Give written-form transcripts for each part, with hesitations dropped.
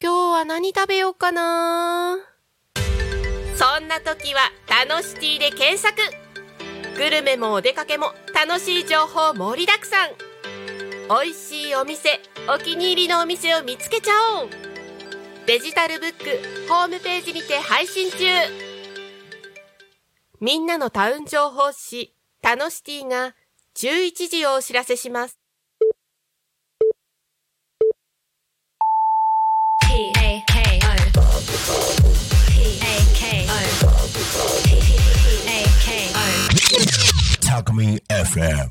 今日は何食べようかな。そんな時は楽しティで検索。グルメもお出かけも楽しい情報盛りだくさん。美味しいお店、お気に入りのお店を見つけちゃおう。デジタルブック、ホームページにて配信中。みんなのタウン情報誌、楽しティが11時をお知らせします。A-K-O Talk Me FM。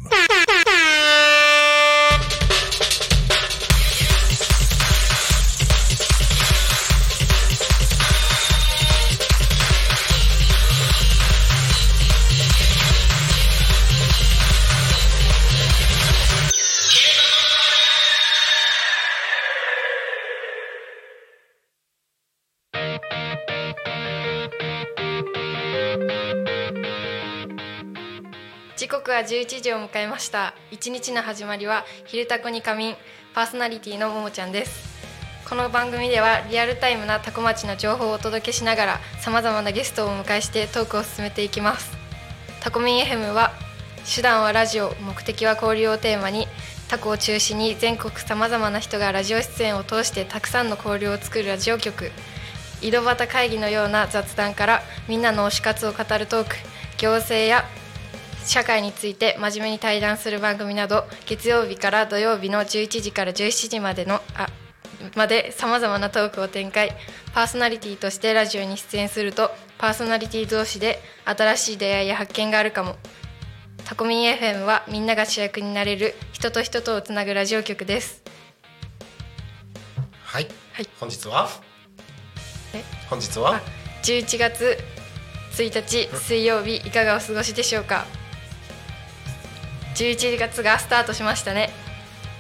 時刻は11時を迎えました。一日の始まりは昼タコに仮眠、パーソナリティのももちゃんです。この番組ではリアルタイムなタコ町の情報をお届けしながら、さまざまなゲストをお迎えしてトークを進めていきます。タコミン FM は手段はラジオ、目的は交流をテーマに、タコを中心に全国さまざまな人がラジオ出演を通してたくさんの交流を作るラジオ局。井戸端会議のような雑談から、みんなの推し活を語るトーク、行政や社会について真面目に対談する番組など、月曜日から土曜日の11時から17時までさまざまなトークを展開。パーソナリティとしてラジオに出演すると、パーソナリティ同士で新しい出会いや発見があるかも。タコミン FM はみんなが主役になれる、人と人とをつなぐラジオ局です。はい、はい、本日は11月1日水曜日、いかがお過ごしでしょうか。11月がスタートしましたね。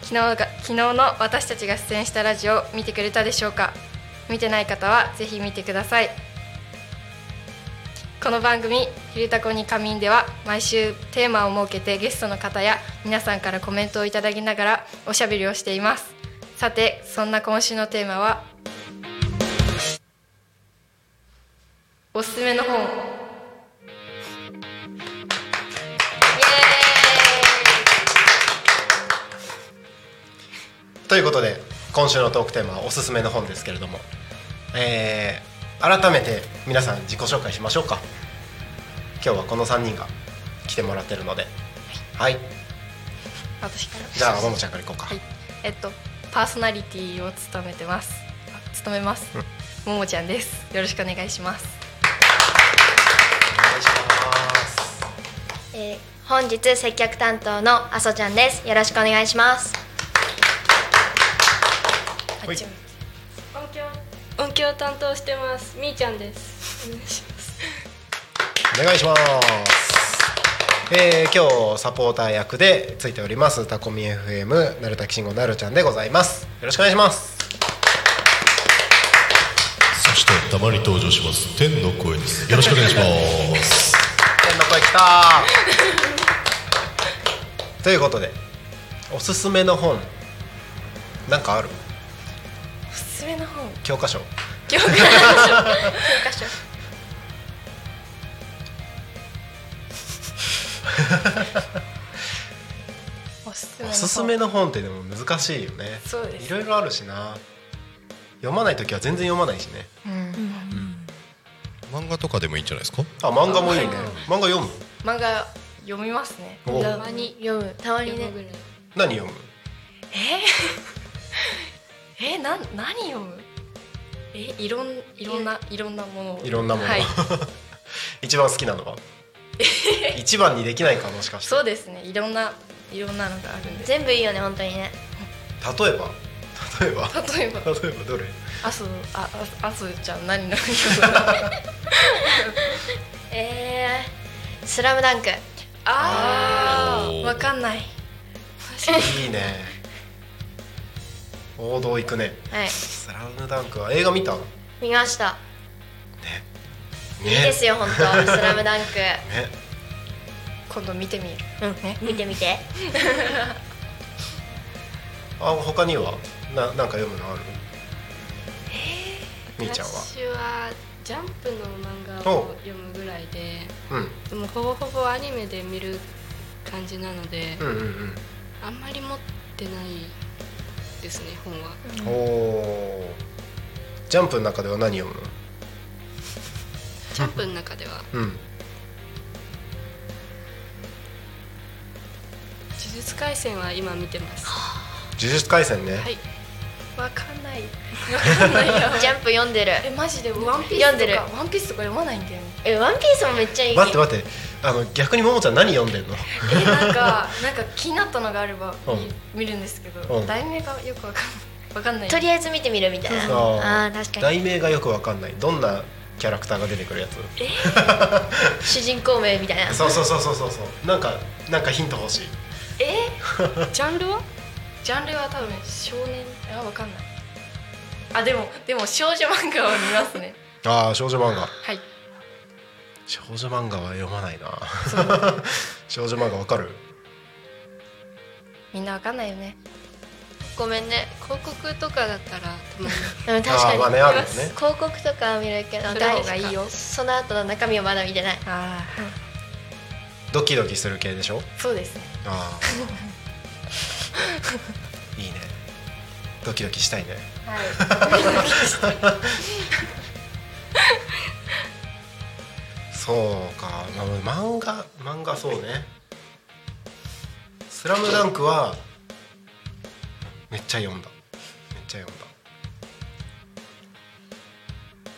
昨日の私たちが出演したラジオを見てくれたでしょうか。見てない方はぜひ見てください。この番組ひるたこに仮眠では、毎週テーマを設けてゲストの方や皆さんからコメントをいただきながらおしゃべりをしています。さて、そんな今週のテーマはおすすめの本。イエーイということで、今週のトークテーマはおすすめの本ですけれども、改めて皆さん自己紹介しましょうか。今日はこの3人が来てもらってるので、はい、私から。じゃあももちゃんからいこうか。はい、パーソナリティを務めます、ももちゃんです。よろしくお願いします。本日接客担当のあそちゃんです。よろしくお願いします。音響担当してます、みーちゃんです。お願いします。今日サポーター役でついておりますタコミ FM なるたきしんごなるちゃんでございます。よろしくお願いします。そしてたまに登場します天の声です。よろしくお願いします。天の声来たということで、おすすめの本なんかある？おすすめの本、教科書おすすめの本ってでも難しいよね。そうですね、いろいろあるしな。読まないときは全然読まないしね、漫画とかでもいいんじゃないですか。あ、漫画もいいね。漫画読む？漫画読みますね。たまに読む、ね。何読む？何読む？いろんなもの、はい、一番好きなのは一番にできないかもしかして。そうですね、いろんなのがあるんで。全部いいよね、本当にね。例えばどれ？あそちゃん何のスラムダンク。わかんない。いいね、王道いくね。はい、スラムダンクは映画見た？見ましたね。いいですよ、本当スラムダンク、ね、今度見てみる、ね、見て他には何か読むのある？みーちゃんは？私はジャンプの漫画を読むぐらいで、うん、でもほぼほぼアニメで見る感じなので、うんうんうん、あんまり持ってないですね、本は。おー、ジャンプの中では何読むの？ジャンプの中では、うん、呪術廻戦は今見てます。呪術廻戦ね、はい、わかんないジャンプ読んでる。え、マジでワンピースとか読んでる。ワンピースとか読まないんだよね。え、ワンピースもめっちゃいい。待って、逆にももちゃん何読んでんの？え、なんか気になったのがあれば、うん、見るんですけど、うん、題名がよくわかんない。とりあえず見てみるみたいな。あ、確かに題名がよくわかんない。どんなキャラクターが出てくるやつ、主人公名みたいな。そう、なんかヒント欲しい。ジャンルは多分少年、あ、わかんない。あ、でも少女漫画を見ますね。ああ、少女漫画、はい。少女漫画は読まないな。少女漫画わかる？みんなわかんないよね。ごめんね、広告とかだったら確かに、まあね、あるよね。広告とかは見るけど、大がいいよ。その後の中身はまだ見てない。あ、うん、ドキドキする系でしょ？そうですね。あいいね、ドキドキしたいね、はい、ドキドキしたい。そうか、漫画そうね。スラムダンクはめっちゃ読んだ。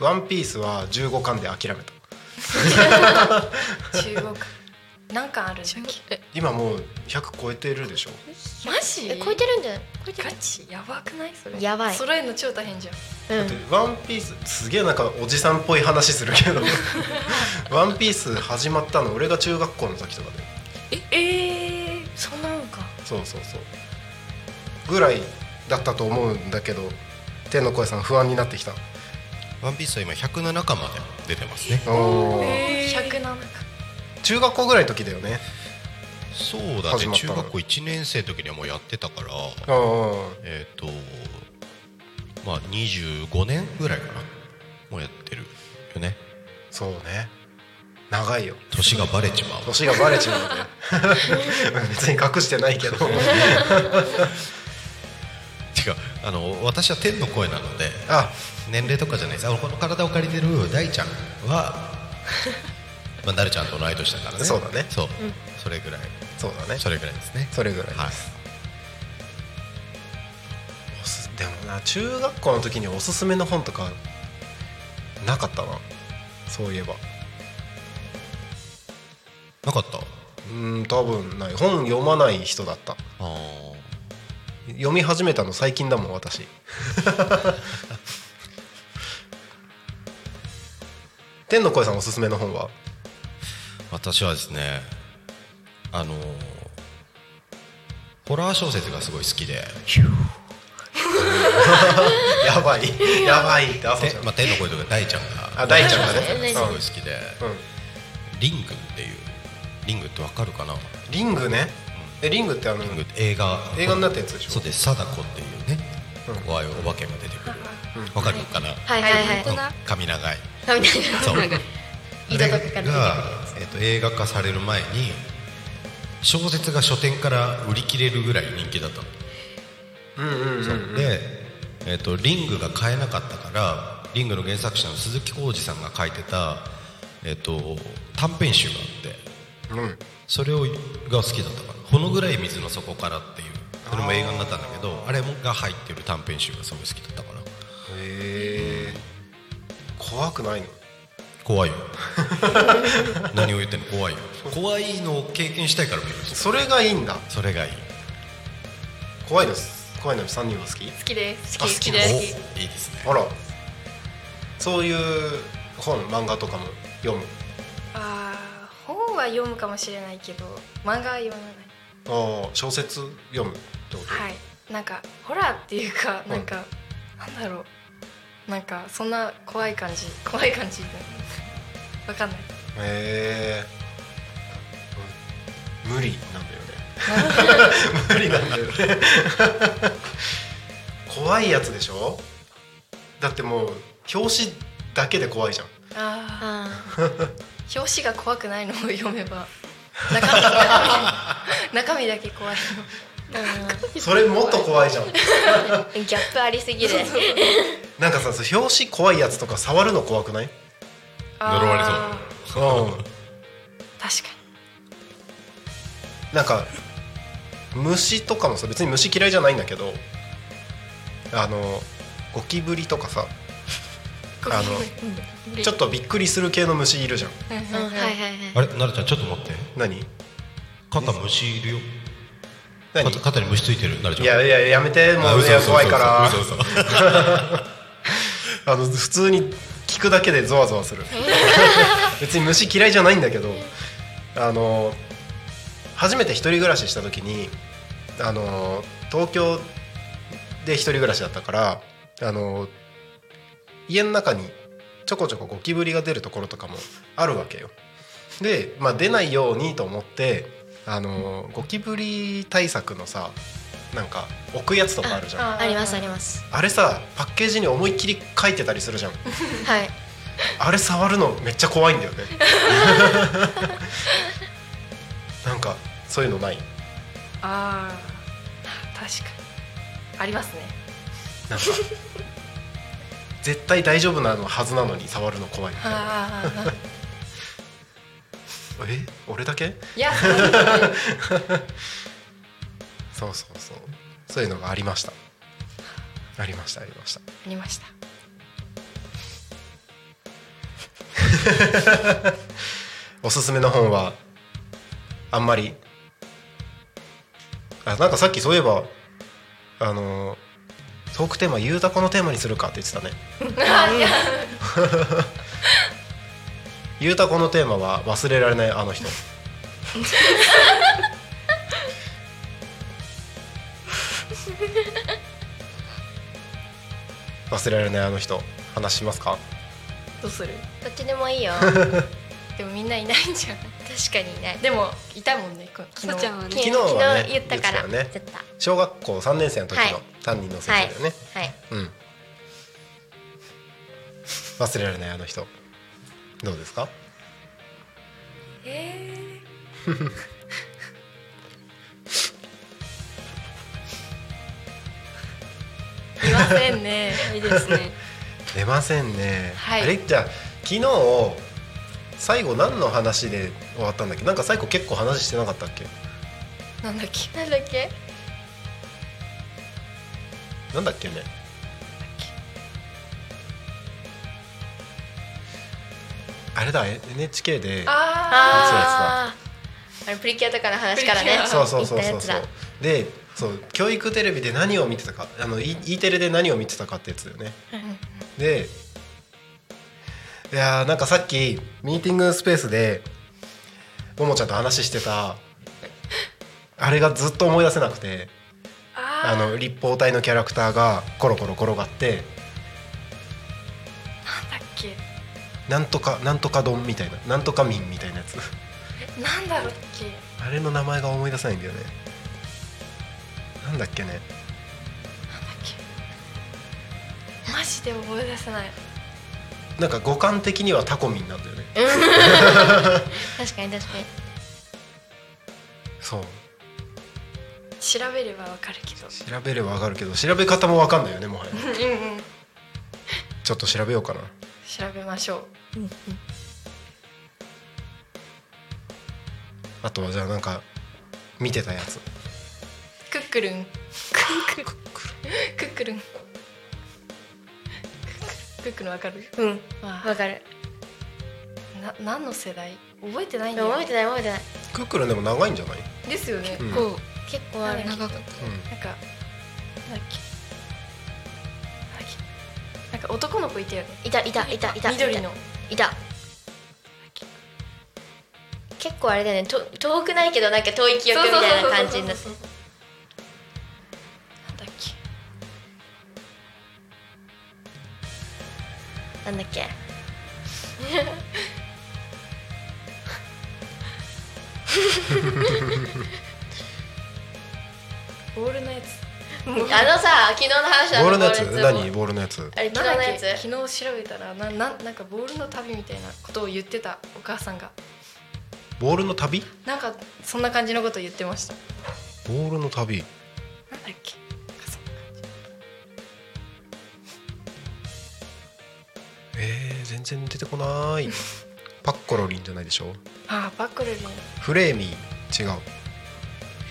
ワンピースは15巻で諦めた。15巻何巻あるんだっけ？今もう100超えてるでしょ。マジ？超えてるんじゃない？ガチやばくない？それやばい。揃えるの超大変じゃん、うん、だってワンピースすげえなんかおじさんっぽい話するけどワンピース始まったの俺が中学校の時とかで。そんなのか。そうぐらいだったと思うんだけど、天の声さん不安になってきた。ワンピースは今107巻まで出てますね。おー、107巻。中学校ぐらいの時だよね。そうだね、中学校1年生の時にはもうやってたから、まあ25年ぐらいかな、もうやってるよね。そうね、長いよ。年がバレちまう別に隠してないけどてか私は天の声なので、あ、年齢とかじゃないです。この体を借りてる大ちゃんはまあ、なるちゃんと同い年だからね。そうだね。そう、うん、それぐらい。そうだね、それぐらいですね。それぐらいです、はい。でもな、中学校の時におすすめの本とかなかったな、そういえば。なかった？多分ない。本読まない人だった。あ、読み始めたの最近だもん、私天の声さんおすすめの本は？私はですね、ホラー小説がすごい好きでやばいって朝ちゃん、天の声とか大ちゃんがね、すごい好きで、うん、リングってわかるかな？リングね、うん、リングってリングって映画になったやつでしょ？そうです。貞子っていうね、怖いお化けが出てくる、うん、わかるかな？はいはいはい、髪長いそうあれが、映画化される前に小説が書店から売り切れるぐらい人気だったの、うんうん、で、リングが買えなかったから、リングの原作者の鈴木浩二さんが書いてた、短編集があって、うん、それが好きだったから、このぐらい水の底からっていう、それも映画になったんだけど、あれが入ってる短編集がすごい好きだったから。へー、怖くないの？怖いよ何を言ってんの？怖いよ。怖いのを経験したいから見る。それがいいんだ。それがいい。怖いの3人は好き？好きです。いいですね。あら、そういう本、漫画とかも読む？あ、本は読むかもしれないけど、漫画は読まない。あ、小説読むってこと？はい、なんかホラーっていうか、なんか、うん、なんだろう、なんかそんな怖い感じわかんない。無理なんだよね無理なんだよね怖いやつでしょ？だってもう表紙だけで怖いじゃん。あ表紙が怖くないのを読めば中身だけ怖いの。それもっと怖いじゃん。ギャップありすぎる。なんかさ、表紙怖いやつとか触るの怖くない？呪われそう。うん、確かに。なんか虫とかもさ、別に虫嫌いじゃないんだけど、ゴキブリとかさ、ちょっとびっくりする系の虫いるじゃん。あれ、なるちゃんちょっと待って。何？肩虫いるよ。何？肩に虫ついてる。なるちゃん、いややめて、もう怖いから。普通に聞くだけでゾワゾワする。別に虫嫌いじゃないんだけど、初めて一人暮らしした時に東京で一人暮らしだったから、家の中にちょこちょこゴキブリが出るところとかもあるわけよ。で、まあ、出ないようにと思ってゴキブリ対策のさ、なんか置くやつとかあるじゃん。 ありますあります。あれさ、パッケージに思いっきり書いてたりするじゃん。はい、あれ触るのめっちゃ怖いんだよね。なんかそういうのない？あー、確かにありますね。なんか絶対大丈夫なのはずなのに触るの怖いみたいな。え、俺だけ？いやそうそういうのがありました。おすすめの本はあんまり。なんかさっきそういえばトークテーマ、ゆうたこのテーマにするかって言ってたね。ゆうたこのテーマは忘れられないあの人。忘れられないあの人、話しますか？どうする？どっちでもいいよ。でもみんないないんじゃん。確かにいない。でもいたもんね。昨日言ったからね。小学校3年生の時の担任の先生だよね。はいはい、うん。忘れられないあの人、どうですか？出ませんね。いいですね。出ませんね。はい、あれじゃあ昨日最後何の話で終わったんだっけ？なんか最後結構話してなかったっけ？なんだっけね。あれだ、 NHK であれプリキュアとかの話からね。そうで、そう教育テレビで何を見てたか、E テレで何を見てたかってやつだよね。で、いやー、なんかさっきミーティングスペースでももちゃんと話してたあれがずっと思い出せなくて、立方体のキャラクターがコロコロ転がって、なんだっけ、なんとか丼みたいな、なんとか民みたいなやつ、なんだろっけ、あれの名前が思い出せないんだよね。なんだっけマジで思い出せない。なんか五感的にはタコミンなんだよね。確かに。そう。調べればわかるけど調べ方もわかんないよね、もはや。ちょっと調べようかな。調べましょう。あとはじゃあなんか見てたやつ。クックルン。クックのわかる？うん、わかる。何の世代？覚えてない。クックルンでも長いんじゃない？ですよね。結構ある。長かった。なんか男の子いたよね。いた。緑のいた。結構あれだよね。遠くないけどなんか遠い記憶みたいな感じになって。なんだっけボールのやつさ昨日の話だったボールのやつ何ボールのやつあれ昨日のやつ昨日調べたらなんかボールの旅みたいなことを言ってたお母さんがボールの旅なんかそんな感じのこと言ってましたボールの旅なんだっけ全然出てこないパッコロリンじゃないでしょああパッコロリンフレーミー違う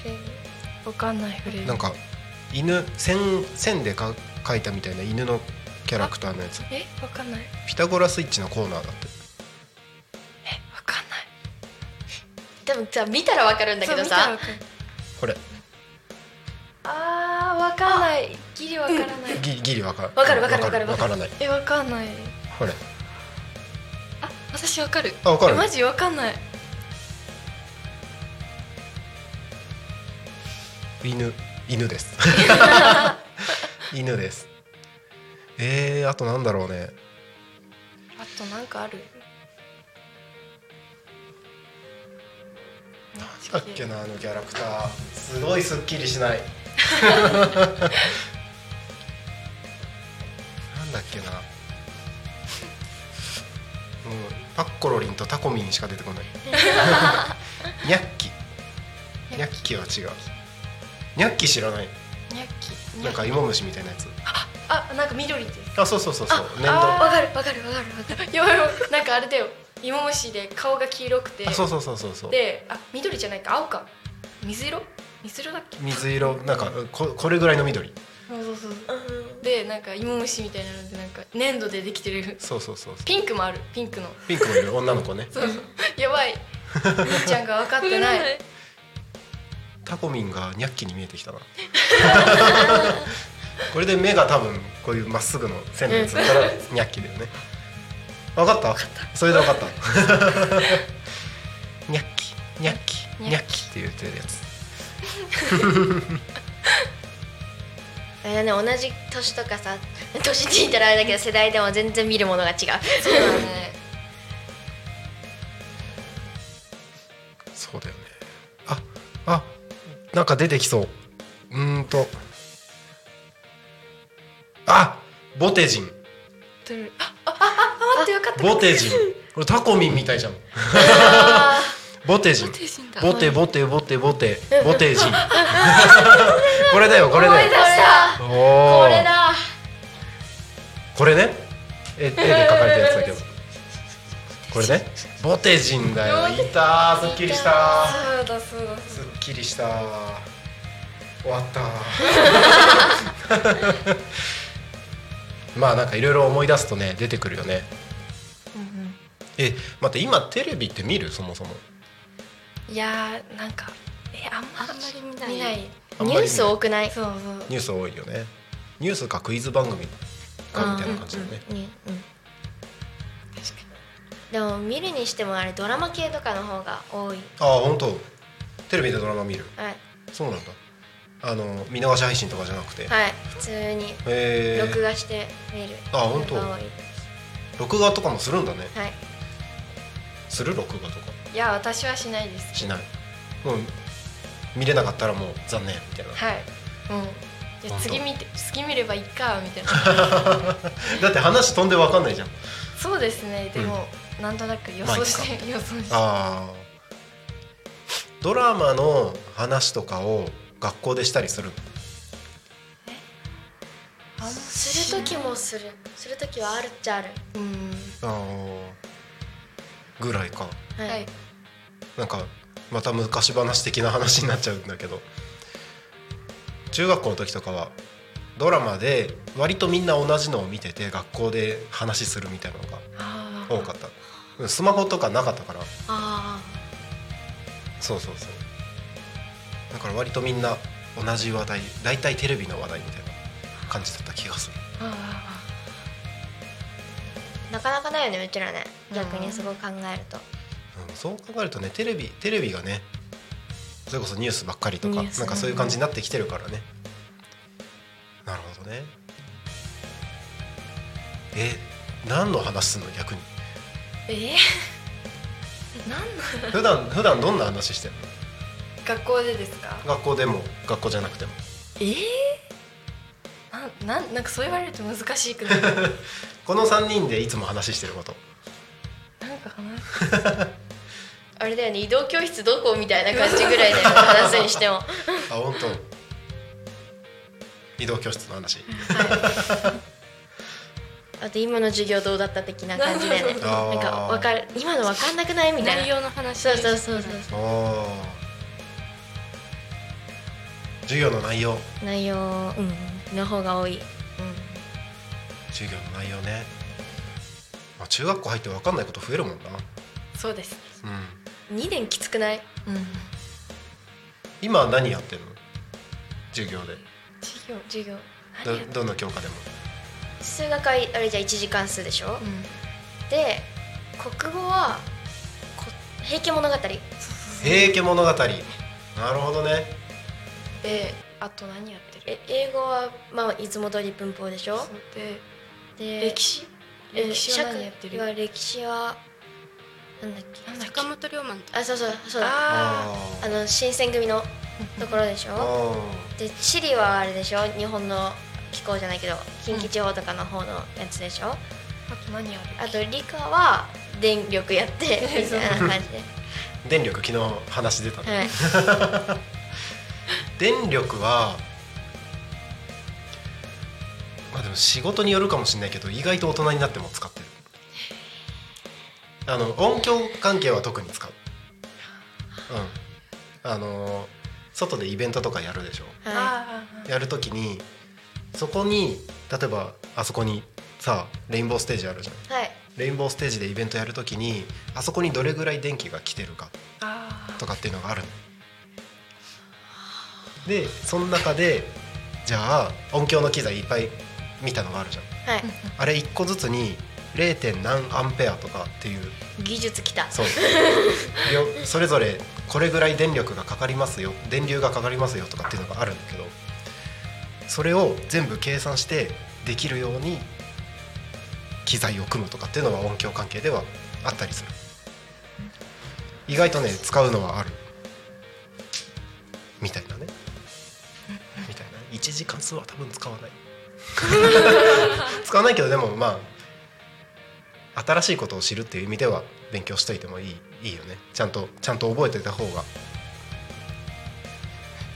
フレーミーわかんないフレーミーなんか犬線で描いたみたいな犬のキャラクターのやつえわかんないピタゴラスイッチのコーナーだってえわかんないでもじゃあ見たらわかるんだけどさこれあーわかんないギリわからない、うん、ギリわかるわかるわかるわかるわからないえわかんないこれあ私わかるあわかるマジわかんない犬です犬ですあとなんだろうねあとなんかあるなんだっけなあのキャラクターすごいすっきりしないなんだっけなもうパッコロリンとタコミンしか出てこないニャッキニャッキは違うニャッキ知らないニャッキなんか芋虫みたいなやつあ、なんか緑ってあ、そうあわかるわかるわかるわかるやばいなんかあれだよ芋虫で顔が黄色くてあ、そうで、あ、緑じゃないか、青か水色だっけ水色、なんかこれぐらいの緑そうで、なんか芋虫みたいなのでなんか粘土でできてるそうピンクもある、ピンクもいる、女の子ねそうやばいみっちゃんが分かってないタコミンがニャッキに見えてきたなこれで目が多分こういうまっすぐの線でつったらニャッキだよね分かったそれで分かったニャッキニャッキニャッキって言ってるやつあれね同じ年とかさ年って言ったらあれだけど世代でも全然見るものが違うそうだねそうだよねあなんか出てきそう。あ、ボテジン。待ってよかった。ボテジン。これタコミンみたいじゃん。ボテジン。ボテジン。これだよ。これだ。これね。絵で描かれたやつだけど。これね。ボテジンだよ。いたー。すっきりしたー。そうだ。すっきりした終わったまあなんかいろいろ思い出すとね出てくるよね、うんうん、待って今テレビって見るそもそもいやーなんかあんまり見ないニュース多くないそうニュース多いよねニュースかクイズ番組かみたいな感じだね、うんうんうんうん、確かにでも見るにしてもあれドラマ系とかの方が多いあーほんとテレビでドラマ見る、はい、そうなんだ見逃し配信とかじゃなくてはい、普通に録画して見るあ、ほんと録画とかもするんだねはいする録画とかいや、私はしないですしないもう見れなかったらもう残念みたいなはいもうじゃあ次見ればいいかみたいなだって話飛んで分かんないじゃんそうですね、でも、うん、なんとなく予想してあードラマの話とかを学校でしたりする？するときもするときはあるっちゃあるぐらいかはいなんかまた昔話的な話になっちゃうんだけど中学校の時とかはドラマで割とみんな同じのを見てて学校で話するみたいなのが多かったスマホとかなかったからそうだから割とみんな同じ話題だいたいテレビの話題みたいな感じだった気がするなかなかないよねうちらね逆にすごい考えると、うん、そう考えるとねテレビがねそれこそニュースばっかりとか、ね、なんかそういう感じになってきてるからねなるほどね何の話すんの逆に普段どんな話してんの学校でですか学校でも学校じゃなくてもなんかそう言われると難しいけどこの3人でいつも話してることなんか話あれだよね、移動教室どこみたいな感じぐらいで話すにしてもあ、本当移動教室の話、はい、あと今の授業どうだった的な感じでねなんか分かる、今の分かんなくないみたいな内容の話、そうそうそうそう、はい、授業の内容、うん、の方が多い、うん、授業の内容ね、まあ、中学校入って分かんないこと増えるもんな。そうです、うん、2年きつくない、うん、今何やってるの授業で。授業どんな教科でも。数学はあれじゃ1次関数でしょ、うん、で国語は平家物語。平家物語、なるほどね。で、あと何やってる？英語は、まあ、いつも通り文法でしょ。で歴史は何やってる？歴史はなんだっけ、坂本龍馬みたいな。あ、そうだ。あの新選組のところでしょ。で、地理はあれでしょ、日本の気候じゃないけど近畿地方とかの方のやつでしょ、うん、あと何ある？あと理科は電力やってみたいな感じで電力昨日話出たね、はい電力は、まあ、でも仕事によるかもしれないけど意外と大人になっても使ってる。音響関係は特に使う、うん、外でイベントとかやるでしょ、はい、やるときにそこに例えばあそこにさレインボーステージあるじゃん、はい、レインボーステージでイベントやるときにあそこにどれぐらい電気が来てるかとかっていうのがあるので、その中でじゃあ音響の機材いっぱい見たのがあるじゃん、はい、あれ1個ずつに 0. 何アンペアとかっていう技術きた。そうそれぞれこれぐらい電力がかかりますよ、電流がかかりますよとかっていうのがあるんだけど、それを全部計算してできるように機材を組むとかっていうのは音響関係ではあったりする。意外とね使うのはあるみたいなね。1次関数は多分使わない使わないけど、でもまあ新しいことを知るっていう意味では勉強しといてもいいよね。ちゃんと覚えてた方が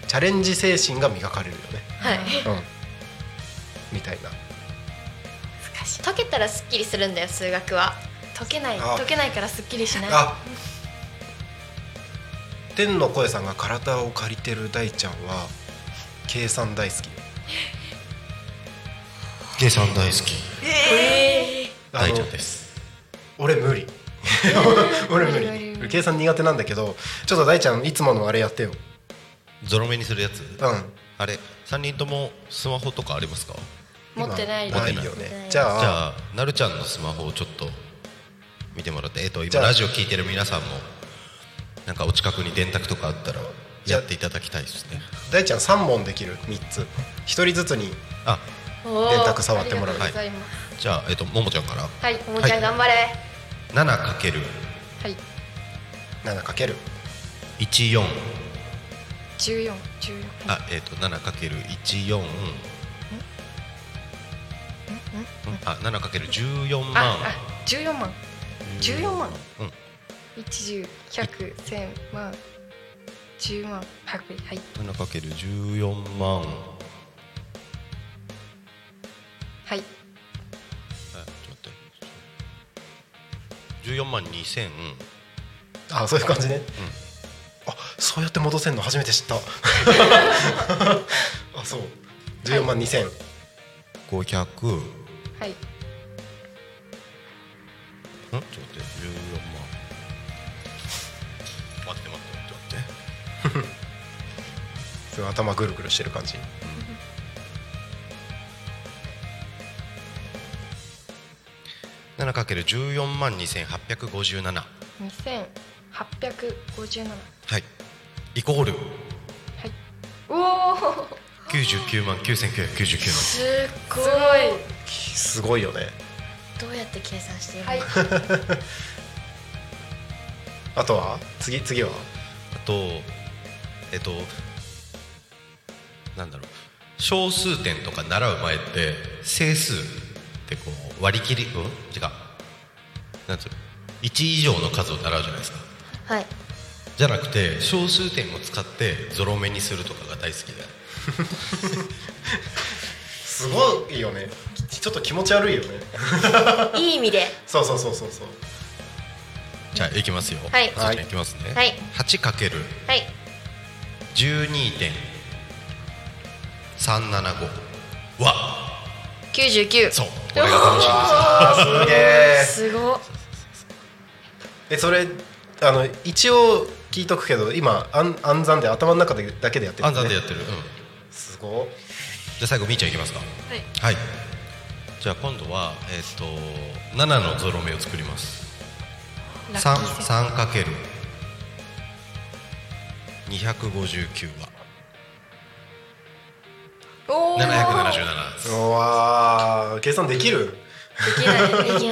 チャレンジ精神が磨かれるよね、はい、うん、みたいな。難しい。解けたらすっきりするんだよ数学は。解けないからすっきりしない。あ、天の声さんが体を借りてる大ちゃんは計算大好き。計算大好き。大ちゃんです。俺無理。俺無理。計算苦手なんだけど、ちょっと大ちゃんいつものあれやってよ。ゾロ目にするやつ。うん。あれ、3人ともスマホとかありますか？持ってないよね。じゃあなるちゃんのスマホをちょっと見てもらって、今ラジオ聞いてる皆さんもなんかお近くに電卓とかあったら。やっていただきたいですね。大ちゃん3問できる。3つ、1人ずつに電卓触ってもらう。はい、じゃあ、ももちゃんから。はい、ももちゃん頑張れ。 7×、はい、7×14 14 14、あ、7×14 あ、7×14 万、あ、14万、うん、10、100、1000万10万、はい、7×14 万、はい、ちょっと待って、14万2000。あ、そういう感じね、うん、あ、そうやって戻せんの初めて知ったあ、そう、14万2000、500、はい、ん？ちょっと待って、14万、頭ぐるぐるしてる感じ、うん、7×14万2857 2857、はい、イコール、はい、おお99万9999。すごいよね。どうやって計算してるの、はい、あとは次はあとなんだろう、小数点とか習う前って整数ってこう割り切り、なんていうの、1以上の数を習うじゃないですか。はい。じゃなくて小数点を使ってゾロ目にするとかが大好きだよすごいよね。ちょっと気持ち悪いよねいい意味で。そうそうそうそうそう。じゃあいきますよ。はい。はい、いきますね。はい。8×12.375 は99。そう。これが楽しいです。すげー。すごっ。それ一応聞いとくけど、今暗算で頭の中でだけでやってる、ね。暗算でやってる。うん。すごっ。じゃあ最後みーちゃんいきますか。はい。はい。じゃあ今度は7のゾロ目を作ります。 3×259 は777です。うわー、計算できる？できない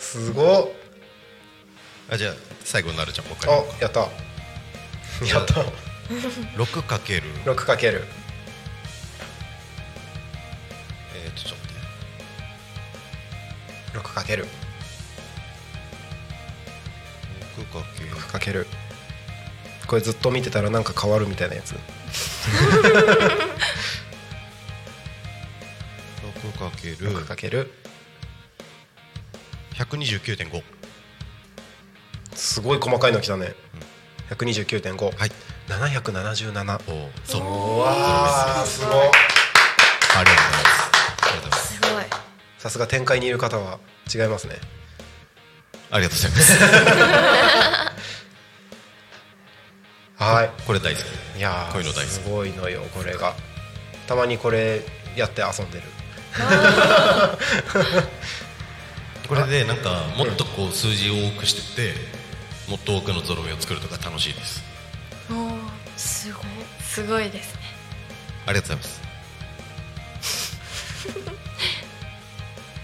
すごっ。あ、じゃあ最後になるちゃんもう一回。お、やった 6×6×6×これずっと見てたらなんか変わるみたいなやつ6×129.5 すごい細かいのきたね。 129.5、はい、777。お、そう。うわー、すごい。ありがとうございます。さすが展開にいる方は違いますね。ありがとうございますはい、これ大好き。いや、こういうの大好き。すごいのよ、これが。たまにこれやって遊んでるこれでなんかもっとこう数字を多くしてって、もっと多くのゾロ目を作るとか楽しいです。お、すごい。すごいですね。ありがとうございます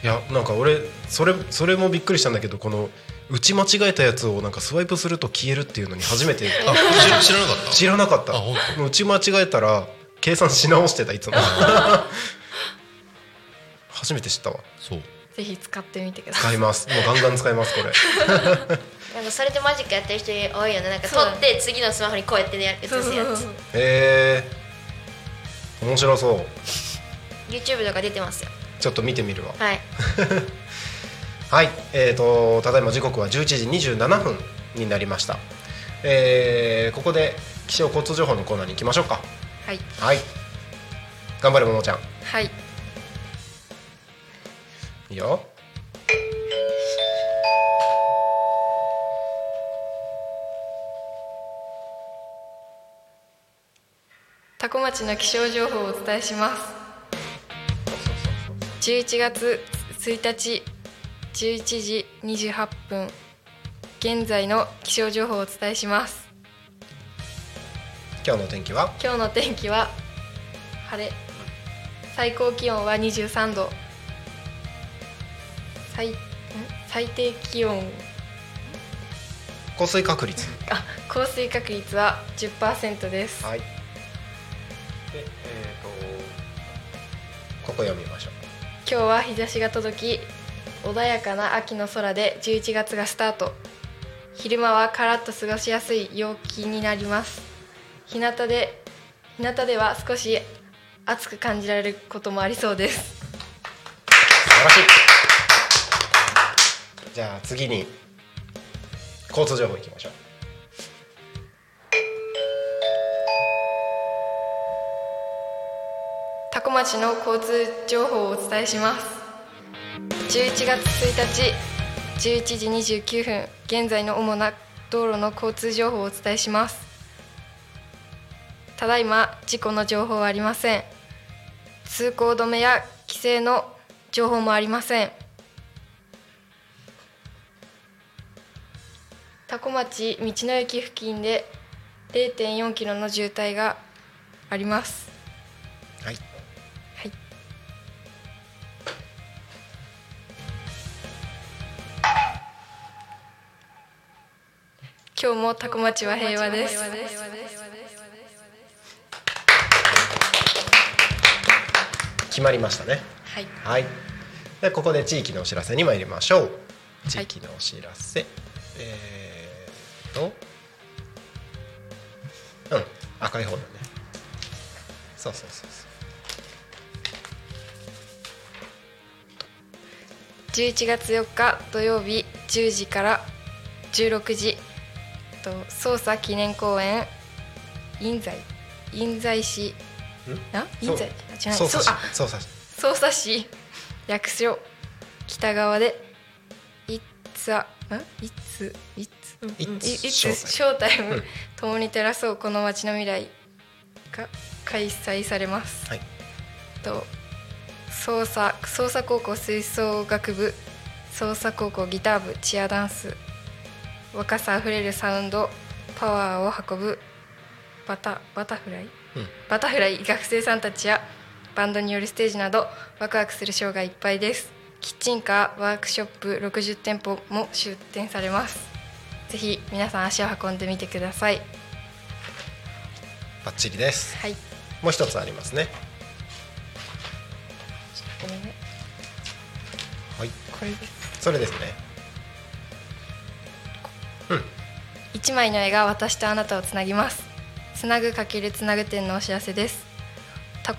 いや、なんか俺それもびっくりしたんだけど、この打ち間違えたやつをなんかスワイプすると消えるっていうのに初めて知らなかった。もう打ち間違えたら計算し直してた、いつも初めて知ったわ。そう、ぜひ使ってみてください。使います。もうガンガン使います、これなんかそれでマジックやってる人多いよね。なんか取って次のスマホにこうやってね、映すやつ。へー、面白そう。 YouTube とか出てますよ。ちょっと見てみるわ。はいはい、ただいま時刻は11時27分になりました。ここで気象交通情報のコーナーに行きましょうか。はい、はい、頑張れももちゃん。はい、いいよ。多古町の気象情報をお伝えします。11月1日11時28分現在の気象情報をお伝えします。今日の天気は晴れ。最高気温は23度、最低気温、降水確率は 10% です。はい。で、ここ読みましょう。今日は日差しが届き、穏やかな秋の空で11月がスタート。昼間はカラッと過ごしやすい陽気になります。日向では少し暑く感じられることもありそうです。素晴らしい。じゃあ次に交通情報いきましょう。多古町の交通情報をお伝えします。11月1日11時29分現在の主な道路の交通情報をお伝えします。ただいま事故の情報はありません。通行止めや規制の情報もありません。多古町道の駅付近で 0.4 キロの渋滞があります。今日も多古町は平和です。決まりましたね。はい、はい、でここで地域のお知らせに参りましょう。地域のお知らせ、はい、赤い方だね。そうそうそうそう。11月4日土曜日10時から16時と捜査記念公園印西市捜査市役所北側でIt's Showtime、共に照らそうこの街の未来が開催されます、はい、と捜査高校吹奏楽部、捜査高校ギター部、チアダンス、若さあふれるサウンド、パワーを運ぶバタフライ、うん、バタフライ学生さんたちやバンドによるステージなどワクワクするショーがいっぱいです。キッチンカー、ワークショップ60店舗も出店されます。ぜひ皆さん足を運んでみてください。バッチリです、はい、もう一つありますね。ごめんね、はい、これです。それですね、うん、一枚の絵が私とあなたをつなぎます。つなぐ×つなぐ展のお知らせです。多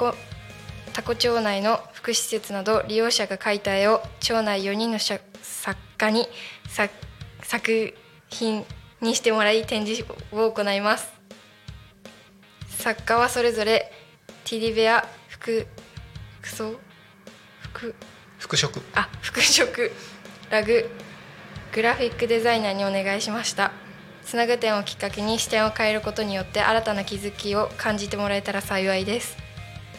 古町内の福祉施設など利用者が描いた絵を町内4人の作家に作品にしてもらい展示を行います。作家はそれぞれティリベア、服飾、ラグ、グラフィックデザイナーにお願いしました。つなぐ点をきっかけに視点を変えることによって新たな気づきを感じてもらえたら幸いです。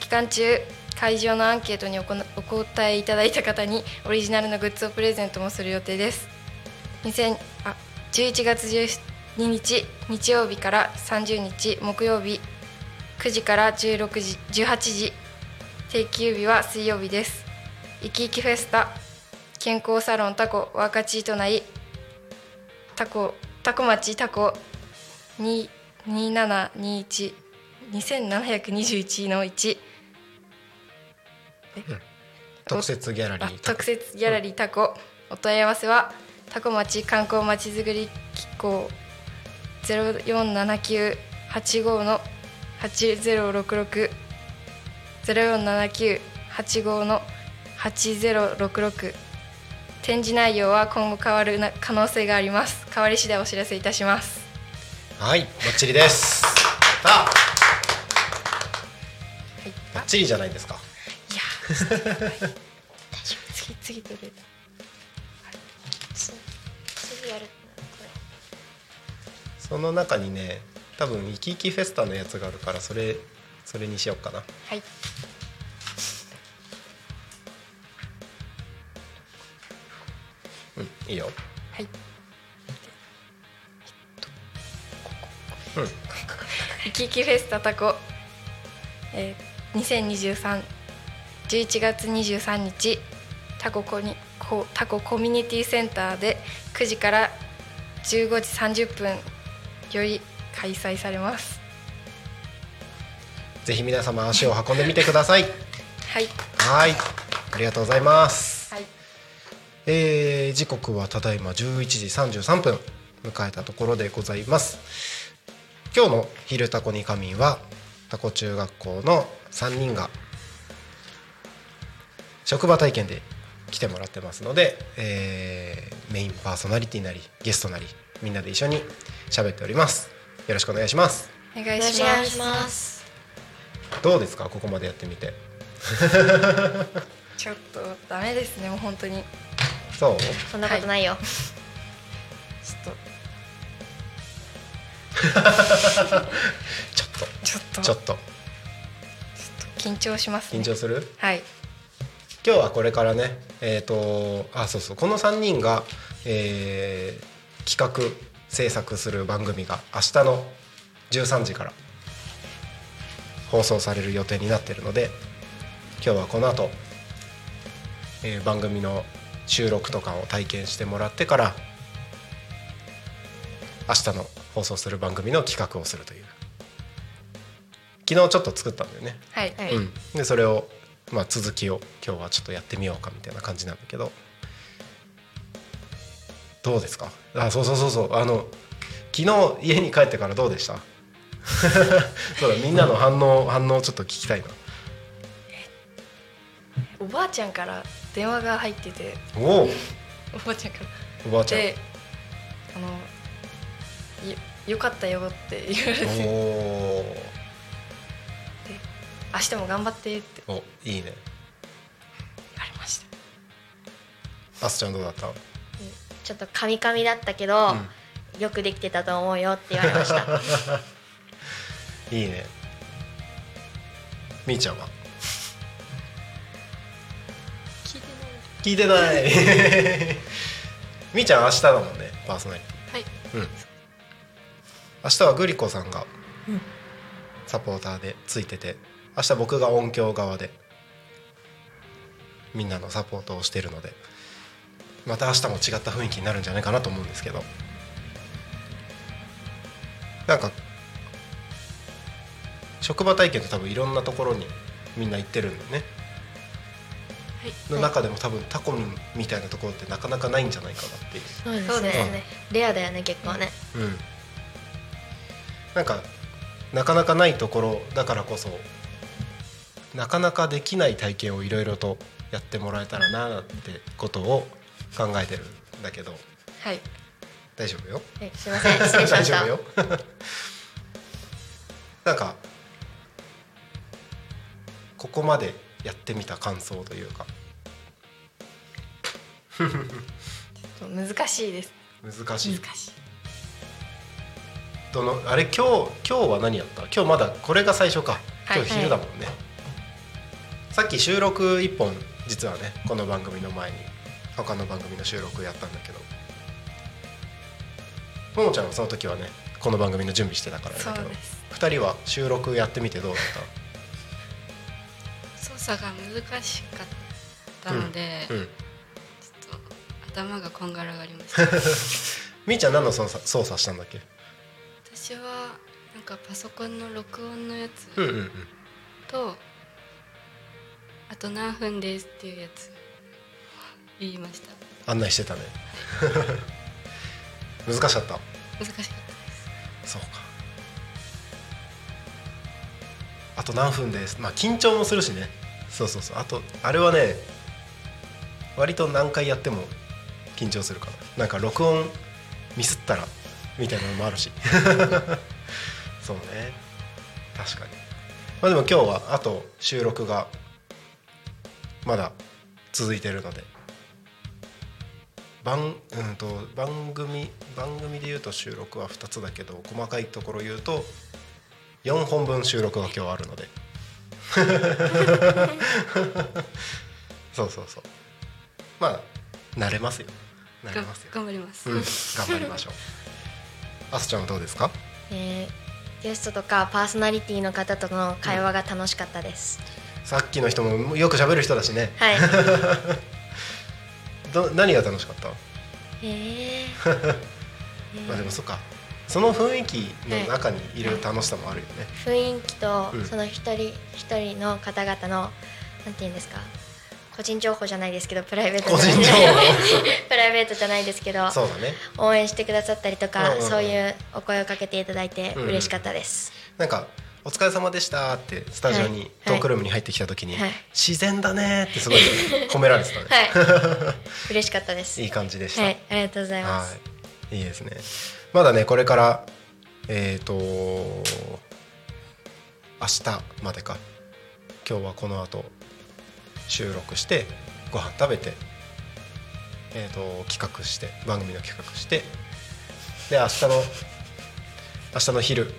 期間中、会場のアンケートにお答えいただいた方にオリジナルのグッズをプレゼントもする予定です。11月12日日曜日から30日木曜日9時から18時、定休日は水曜日です。いきいきフェスタ、健康サロンタコ、ワーカチートナイタコ町タコ2721 2721の1、うん、特設ギャラリータコ、うん、お問い合わせはタコ町観光まちづくり機構 0479-85-8066 展示内容は今後変わる可能性があります。変わり次第お知らせいたします。はい、ばっちりです。ばっちりじゃないですか。次どれだ。次やる。その中にね、多分イキイキフェスタのやつがあるから、それにしようかな。はい。うん、いいよ。はい。イキイキフェスタタコ、2023。11月23日タココミュニティセンターで9時から15時30分より開催されます。ぜひ皆様足を運んでみてください。はい、はい、ありがとうございます、はい、時刻はただいま11時33分迎えたところでございます。今日の昼タコに仮眠はタコ中学校の3人が職場体験で来てもらってますので、メインパーソナリティなりゲストなりみんなで一緒に喋っております。よろしくお願いします。お願いします。どうですか、ここまでやってみて。ちょっとダメですね、もう本当に。そうそんなことないよ、はい、ちょっと緊張しますね。緊張する。はい、今日はこれからね、この3人が、企画制作する番組が明日の13時から放送される予定になっているので、今日はこの後、番組の収録とかを体験してもらってから明日の放送する番組の企画をするという。昨日ちょっと作ったんだよね、はい、うん、でそれをまあ、続きを今日はちょっとやってみようかみたいな感じなんだけど、どうですか？あ、そう、昨日家に帰ってからどうでした？そうだ、みんなの反応ちょっと聞きたいな。おばあちゃんから電話が入ってて、おばあちゃんからおばあちゃんでよかったよって言われて、明日も頑張ってって、お、いいね、言われました。あすちゃんどうだった？ちょっとカミカミだったけど、うん、よくできてたと思うよって言われました。いいね。みーちゃんは聞いてないみーちゃん明日だもんね、パーソナリティ。はい、うん、明日はグリコさんがサポーターでついてて、明日僕が音響側でみんなのサポートをしてるので、また明日も違った雰囲気になるんじゃないかなと思うんですけど、なんか職場体験って多分いろんなところにみんな行ってるんだよね、はい、の中でも多分タコミみたいなところってなかなかないんじゃないかなっていう。そうですね、うん、レアだよね結構ね、うんうん、なかなかないところだからこそ、なかなかできない体験をいろいろとやってもらえたらなってことを考えてるんだけど、はい、大丈夫よ、はい、すいません失礼しました。大丈夫よ。なんかここまでやってみた感想というか。ちょっと難しいです。難しい。あれ今日は何やった？今日まだこれが最初か。今日昼だもんね、はいはい。さっき収録1本実はね、この番組の前に他の番組の収録やったんだけど、ももちゃんはその時はねこの番組の準備してたからだけど、2人は収録やってみてどうだった？操作が難しかったので、うんうん、ちょっと頭がこんがらがりました。みーちゃん何の操作したんだっけ？私はなんかパソコンの録音のやつと、うんうんうん、あと何分ですっていうやつ言いました。案内してたね。難しかったです。そうか、あと何分です、まあ緊張もするしね。そう、あとあれはね割と何回やっても緊張するから、なんか録音ミスったらみたいなのもあるし。そうね、確かに。まあでも今日はあと収録がまだ続いてるので、番組でいうと収録は2つだけど、細かいところ言うと4本分収録が今日あるので。そう、まあ慣れますよ。頑張ります、うん、頑張りましょう。あすちゃんはどうですか？ゲストとかパーソナリティの方との会話が楽しかったです、うん。さっきの人もよく喋る人だしね、はい。何が楽しかった？まあでもそっか、その雰囲気の中にいる楽しさもあるよね、はいはい、雰囲気とその一人一人の方々の、なんていうんですか、個人情報じゃないですけど、プライベートじゃないですけど、そうだね、応援してくださったりとか、うんうんうん、そういうお声をかけていただいて嬉しかったです、うんうん、なんかお疲れ様でしたってスタジオに、はい、トークルームに入ってきた時に、はい、自然だねってすごい褒められてたね。はい、嬉しかったです。いい感じでした、はい、ありがとうございます。はい、いいですね。まだねこれから明日までか、今日はこの後収録してご飯食べて、企画して、番組の企画して、で明日の昼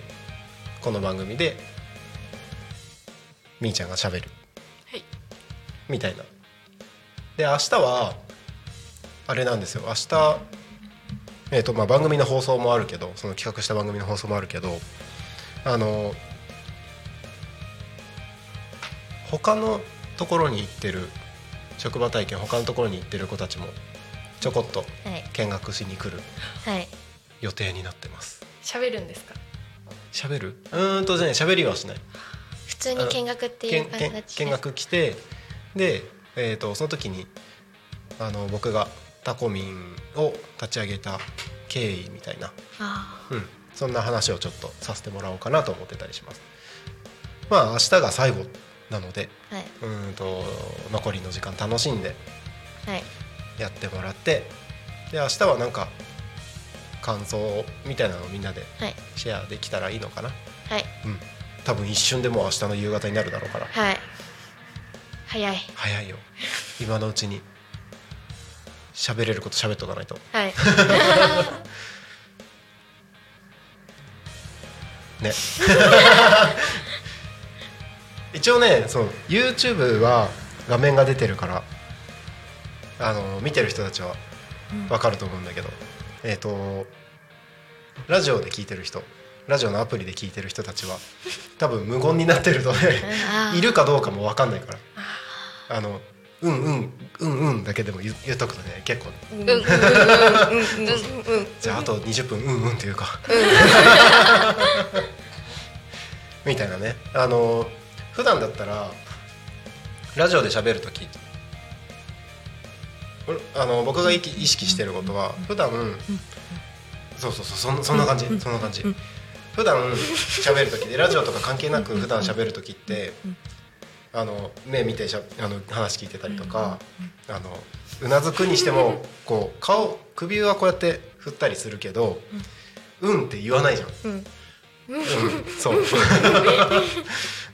この番組でみーちゃんが喋る、はい、みたいな。で明日はあれなんですよ、明日、まあ、番組の放送もあるけど、その企画した番組の放送もあるけど、他のところに行ってる職場体験、他のところに行ってる子たちもちょこっと見学しに来る予定になってます。はい、喋るんですか？喋る？喋りはしない。普通に見学っていう形で見学来て、で、その時に僕がタコミンを立ち上げた経緯みたいな、そんな話をちょっとさせてもらおうかなと思ってたりします。まあ明日が最後なので、はい、残りの時間楽しんでやってもらって、はい、で明日はなんか感想みたいなのをみんなでシェアできたらいいのかな、はい、うん、多分一瞬でもう明日の夕方になるだろうから、はい、早いよ今のうちに喋れること喋っとかないと、はいね一応ね、そう YouTube は画面が出てるから見てる人たちは分かると思うんだけど、ラジオで聞いてる人、ラジオのアプリで聞いてる人たちは多分無言になってるとねいるかどうかも分かんないから、うんうんうんうんだけでも言っとくとね結構じゃああと20分うんうんっていうかみたいなね、普段だったらラジオで喋るとき僕が意識してることは普段そんな感じ普段喋るときでラジオとか関係なく普段喋るときって目見て話聞いてたりとかうなずくにしてもこう顔首はこうやって振ったりするけどうんって言わないじゃん、うんうん、そう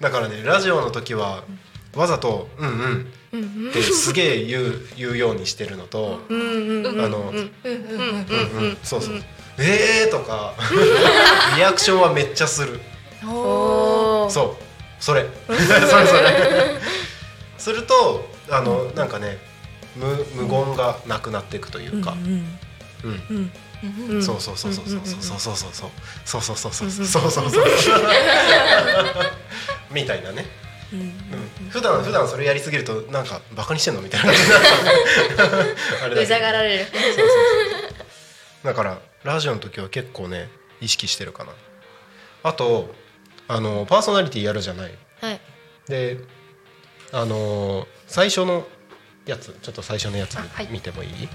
だからねラジオの時はわざとうんうんってすげえ言うようにしてるのとそうそうとかリアクションはめっちゃするそうそれするとなんかね無言がなくなっていくというか、そうみたいなね、普段それやりすぎるとなんかバカにしてんのみたいなうざがられる。だからラジオの時は結構ね意識してるかな。あとパーソナリティやるじゃない、はい、で最初のやつ見てもいい？はい、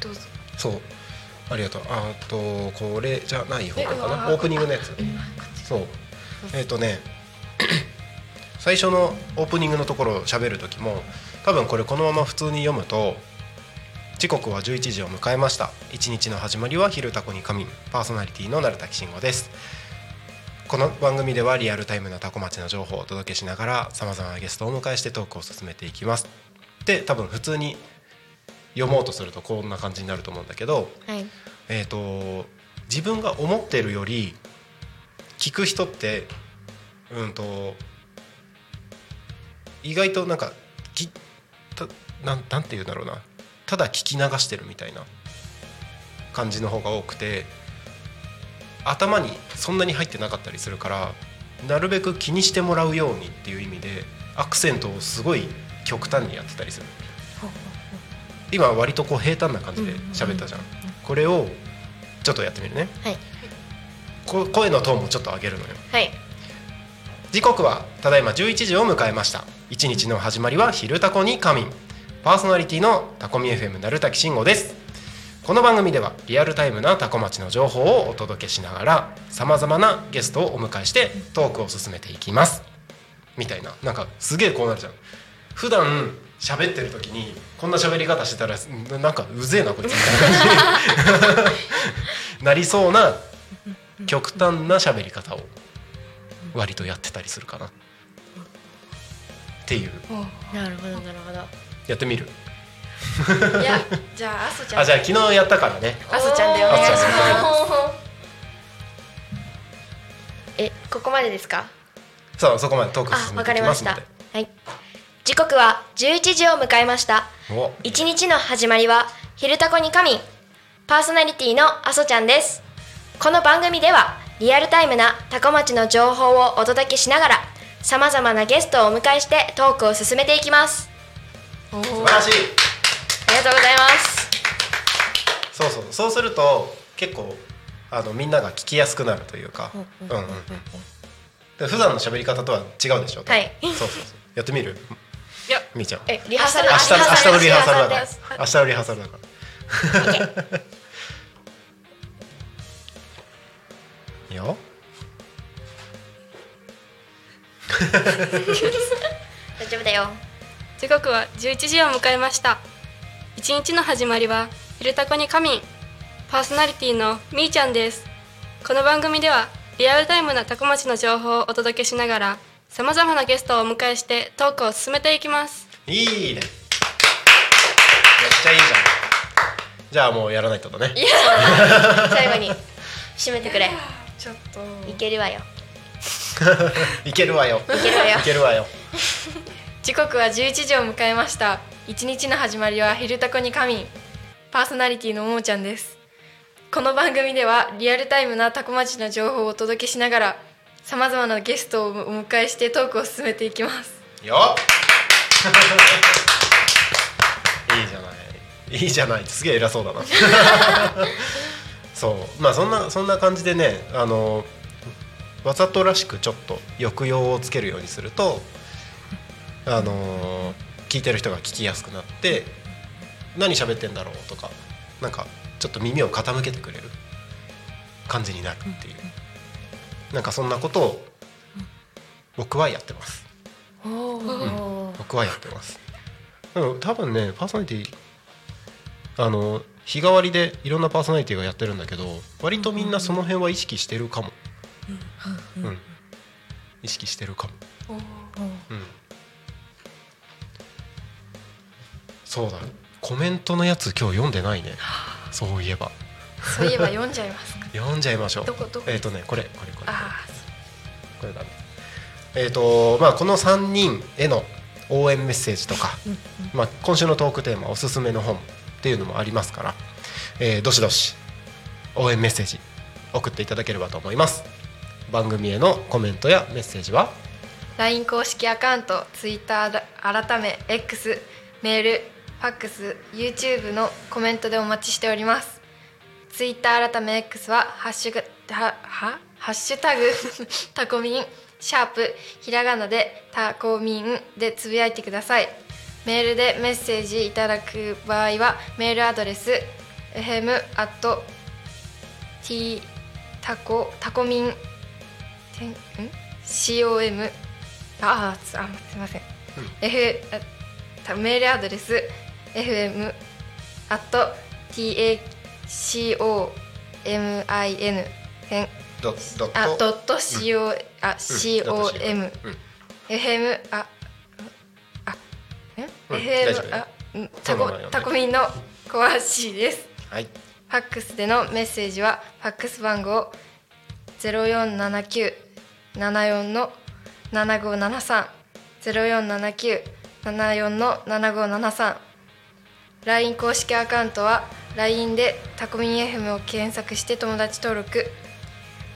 どうぞ。そうありがとう。あとこれじゃない方かな、オープニングのやつ。そう最初のオープニングのところを喋るときも多分これこのまま普通に読むと、時刻は11時を迎えました、一日の始まりは昼タコに仮眠、パーソナリティの鳴滝慎吾です。この番組ではリアルタイムなタコ町の情報をお届けしながら様々なゲストをお迎えしてトークを進めていきます。で、多分普通に読もうとするとこんな感じになると思うんだけど、はい、自分が思ってるより聞く人って意外となんかなんていうんだろうな、ただ聞き流してるみたいな感じの方が多くて、頭にそんなに入ってなかったりするから、なるべく気にしてもらうようにっていう意味でアクセントをすごい極端にやってたりする。今割とこう平坦な感じで喋ったじゃん。これをちょっとやってみるね、はい、声のトーンもちょっと上げるのよ、はい、時刻はただいま11時を迎えました、一日の始まりは昼タコに仮眠、パーソナリティのタコミ FM 鳴滝慎吾です。この番組ではリアルタイムなタコ町の情報をお届けしながら様々なゲストをお迎えしてトークを進めていきますみたいな、なんかすげえこうなるじゃん。普段喋ってる時にこんな喋り方してたらなんかうぜえなこいつみたいな感じなりそうな極端な喋り方を割とやってたりするかなっていう。なるほどなるほど。やってみる？いや、じゃあアソちゃん。じゃあ昨日やったからね。アソちゃんでお願いします。ここまでですか？そう、そこまでトーク進めていきますので。はい。時刻は11時を迎えました。一日の始まりは昼タコに仮眠。パーソナリティのアソちゃんです。この番組ではリアルタイムなタコ町の情報をお届けしながら、さまざまなゲストをお迎えしてトークを進めていきます。素晴らしい。ありがとうございます。そうすると結構みんなが聞きやすくなるというか、普段の喋り方とは違うでしょ。はい、そうやってみる。みーちゃんリハーサル、明日のリハーサルだから明日のリハーサルだからいいよ大丈夫だよ。時刻は11時を迎えました。一日の始まりはゆるたこに仮眠、パーソナリティのみーちゃんです。この番組ではリアルタイムなたこ町の情報をお届けしながらさまざまなゲストをお迎えしてトークを進めていきます。いいね、めっちゃいいじゃん。じゃあもうやらないとだね。最後に締めてくれ。ちょっといけるわよいけるわよいけるわよ時刻は11時を迎えました。一日の始まりは昼タコに仮眠、パーソナリティのももちゃんです。この番組ではリアルタイムなタコ町の情報をお届けしながらさまざまなゲストをお迎えしてトークを進めていきます。よいいじゃない、いいじゃない、すげえ偉そうだなそう、まあそんな感じでね、わざとらしくちょっと抑揚をつけるようにすると、聞いてる人が聞きやすくなって、何喋ってんだろうとか、なんかちょっと耳を傾けてくれる感じになるっていう、なんかそんなことを僕はやってます。僕はやってます。でも多分ね、パーソナリティ日替わりでいろんなパーソナリティがやってるんだけど、割とみんなその辺は意識してるかも、うん、意識してるかも、うん、そうだ、コメントのやつ今日読んでないね。そういえば読んじゃいますか読んじゃいましょう。どこね、これこれだね。まあこの3人への応援メッセージとか、まあ今週のトークテーマ、おすすめの本っていうのもありますから、どしどし応援メッセージ送っていただければと思います。番組へのコメントやメッセージは LINE 公式アカウント、 Twitter 改め X、 メール、ファックス、 YouTube のコメントでお待ちしております。 Twitter 改め X はハッシュタグタコミン、#ひらがなでタコミンでつぶやいてください。メールでメッセージいただく場合はメールアドレス メールアドレス fm@tacominのコアシーです。はい。ファックスでのメッセージはファックス番号 0479-74-7573 0479-74-7573。 LINE 公式アカウントは LINE でタコミン FM を検索して友達登録、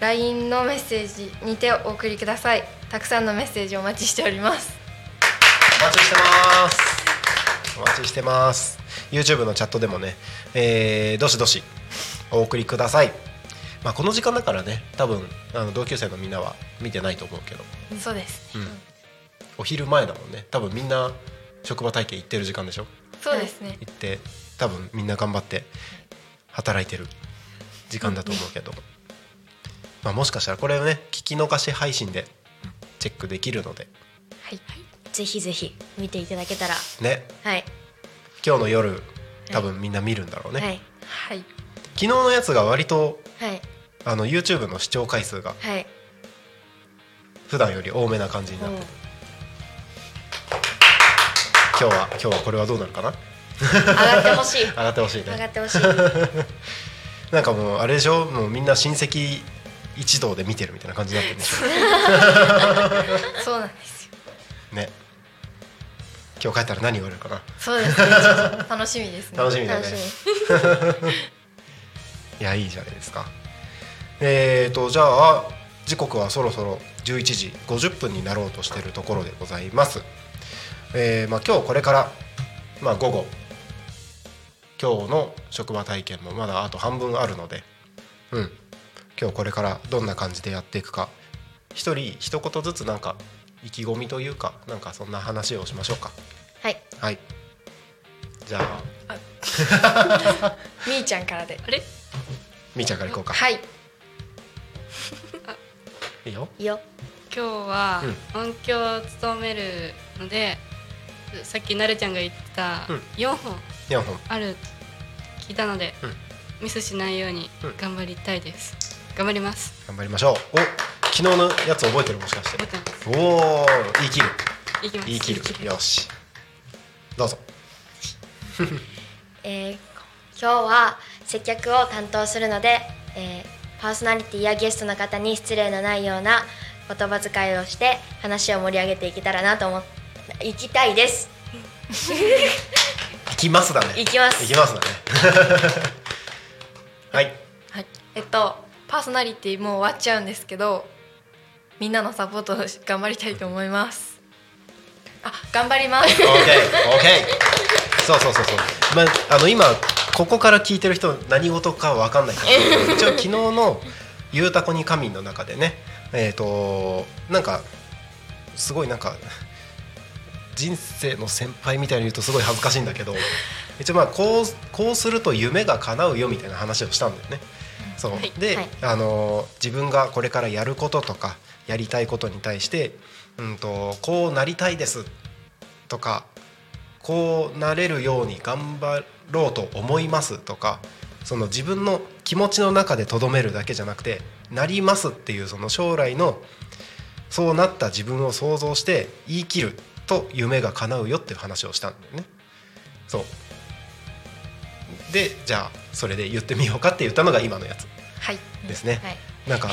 LINE のメッセージにてお送りください。たくさんのメッセージお待ちしております。お待ちしてます。お待ちしてます。 YouTube のチャットでもね、どしどしお送りください。まあ、この時間だからね、多分同級生のみんなは見てないと思うけど、そうです、うん、お昼前だもんね。多分みんな職場体験行ってる時間でしょ。そうですね、行って多分みんな頑張って働いてる時間だと思うけど、まあ、もしかしたらこれをね、聞き逃し配信でチェックできるので、はい、ぜひぜひ見ていただけたらね、はい、今日の夜多分みんな見るんだろうね、はいはい、昨日のやつが割と、はい、YouTube の視聴回数が普段より多めな感じになってる、はい、今日はこれはどうなるかな。上がってほしい上がってほしいね、上がってほしいなんかもうあれでしょ、もうみんな親戚一同で見てるみたいな感じになってるんでしょそうなんですよね。今日帰ったら何言われるかな。そうですね、楽しみですね。楽しみだねいや、いいじゃないですか。じゃあ時刻はそろそろ11時50分になろうとしているところでございます。まあ、今日これから、まあ、午後、今日の職場体験もまだあと半分あるので、うん、今日これからどんな感じでやっていくか、一人一言ずつなんか意気込みというか、なんかそんな話をしましょうか。はいじゃあみーちゃんからであれみーちゃんからいこうかはいいいよいいよ今日は音響を務めるので、うん、さっきなるちゃんが言った4本ある聞いたので、うん、ミスしないように頑張りたいです、うん、頑張ります頑張りましょうお昨日のやつ覚えてるもしかして覚えてますおー言い切る言い切るよしどうぞ、今日は接客を担当するので、パーソナリティやゲストの方に失礼のないような言葉遣いをして話を盛り上げていけたらなと思っていきたいですいきますだねいきますだねはい、はい、パーソナリティもう終わっちゃうんですけどみんなのサポートを頑張りたいと思いますあ、頑張ります OKOK そう、まあ、今ここから聞いてる人何事か分かんないから一応昨日のゆうたこにかみんの中でねなんかすごいなんか人生の先輩みたいに言うとすごい恥ずかしいんだけど一応まあこうすると夢が叶うよみたいな話をしたんだよね、うん、そう、はい、で、はい、自分がこれからやることとかやりたいことに対して、こうなりたいですとかこうなれるように頑張ろうと思いますとかその自分の気持ちの中でとどめるだけじゃなくてなりますっていうその将来のそうなった自分を想像して言い切ると夢が叶うよっていう話をしたんだよねそうでじゃあそれで言ってみようかって言ったのが今のやつですね、はいはい、なんか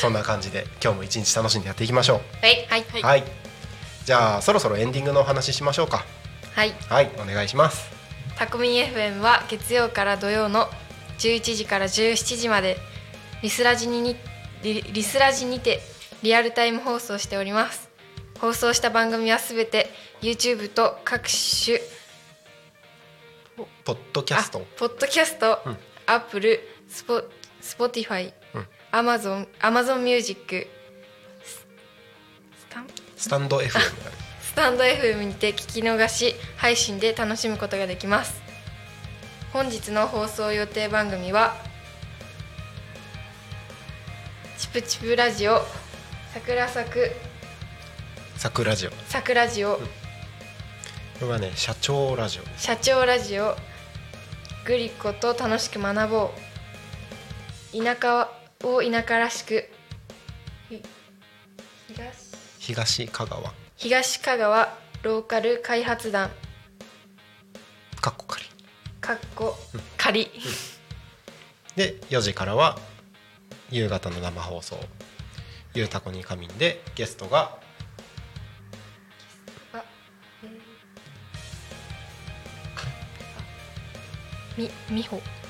そんな感じで今日も一日楽しんでやっていきましょうはい、はいはい、じゃあそろそろエンディングのお話しましょうかはい、はい、お願いしますたこみん FM は月曜から土曜の11時から17時までリスラジにてリアルタイム放送しております放送した番組はすべて YouTube と各種ポッドキャスト、うん、Apple、Spotify、うん、Amazon Music スタンド FM スタンド FM にて聞き逃し配信で楽しむことができます本日の放送予定番組はチプチプラジオ桜咲くラジオ、うん、これはね社長ラジオグリコと楽しく学ぼう田舎を田舎らしく東香川ローカル開発団かっこ仮、うんうん、で4時からは夕方の生放送ゆうたこにかみんでゲストが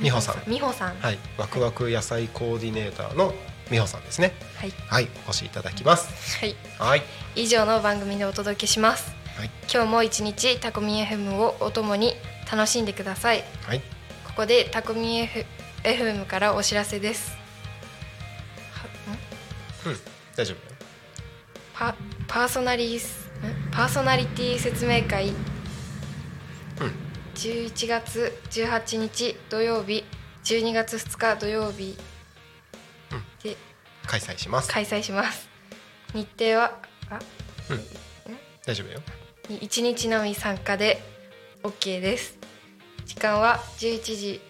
みほさん、はい、ワクワク野菜コーディネーターのみほさんですねはい、はい、お越しいただきますはい、はい、以上の番組でお届けします、はい、今日も一日たこみん FM をおともに楽しんでください、はい、ここでたこみん FM からお知らせですうん、大丈夫 パーソナリティ説明会、うん、11月18日土曜日12月2日土曜日で、うん、開催します日程は大丈夫よ1日のみ参加でOK です時間は11時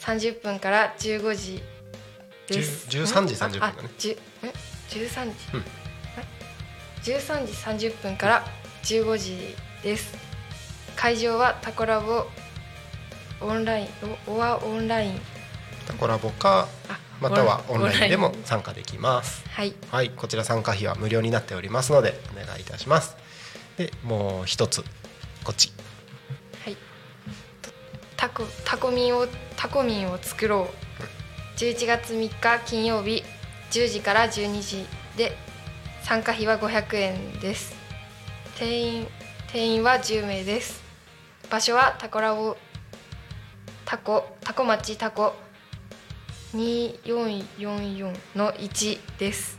30分から15時です13時30分だね13時30分から15時です会場はタコラボオンラインタコラボかまたはオンラインでも参加できますはい、はい、こちら参加費は無料になっておりますのでお願いいたしますでもう一つこっちタコミンを作ろう、うん、11月3日金曜日10時から12時で参加費は500円です定員は10名です場所はタコ町タコ2444の1です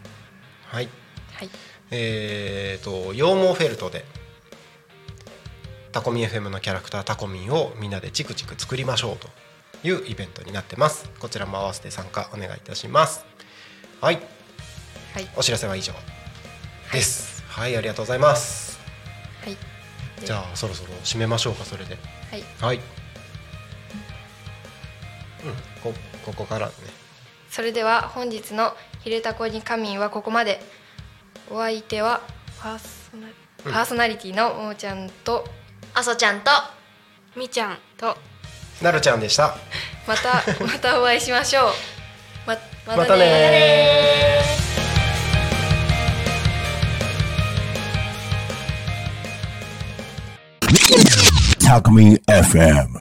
はい、はい、羊毛フェルトでタコミ FM のキャラクタータコミンをみんなでチクチク作りましょうというイベントになってます。こちらも合わせて参加お願いいたします。はい、はい、お知らせは以上です、はい、はい、ありがとうございます。はい、じゃあそろそろ締めましょうか。それではい、はい、うん、ここからね。それでは本日のひるたこにかみんはここまで。お相手はパーソナリティのもーちゃんとあそちゃんとみちゃんとなるちゃんでした。またお会いしましょう。 またねー。Talk Me FM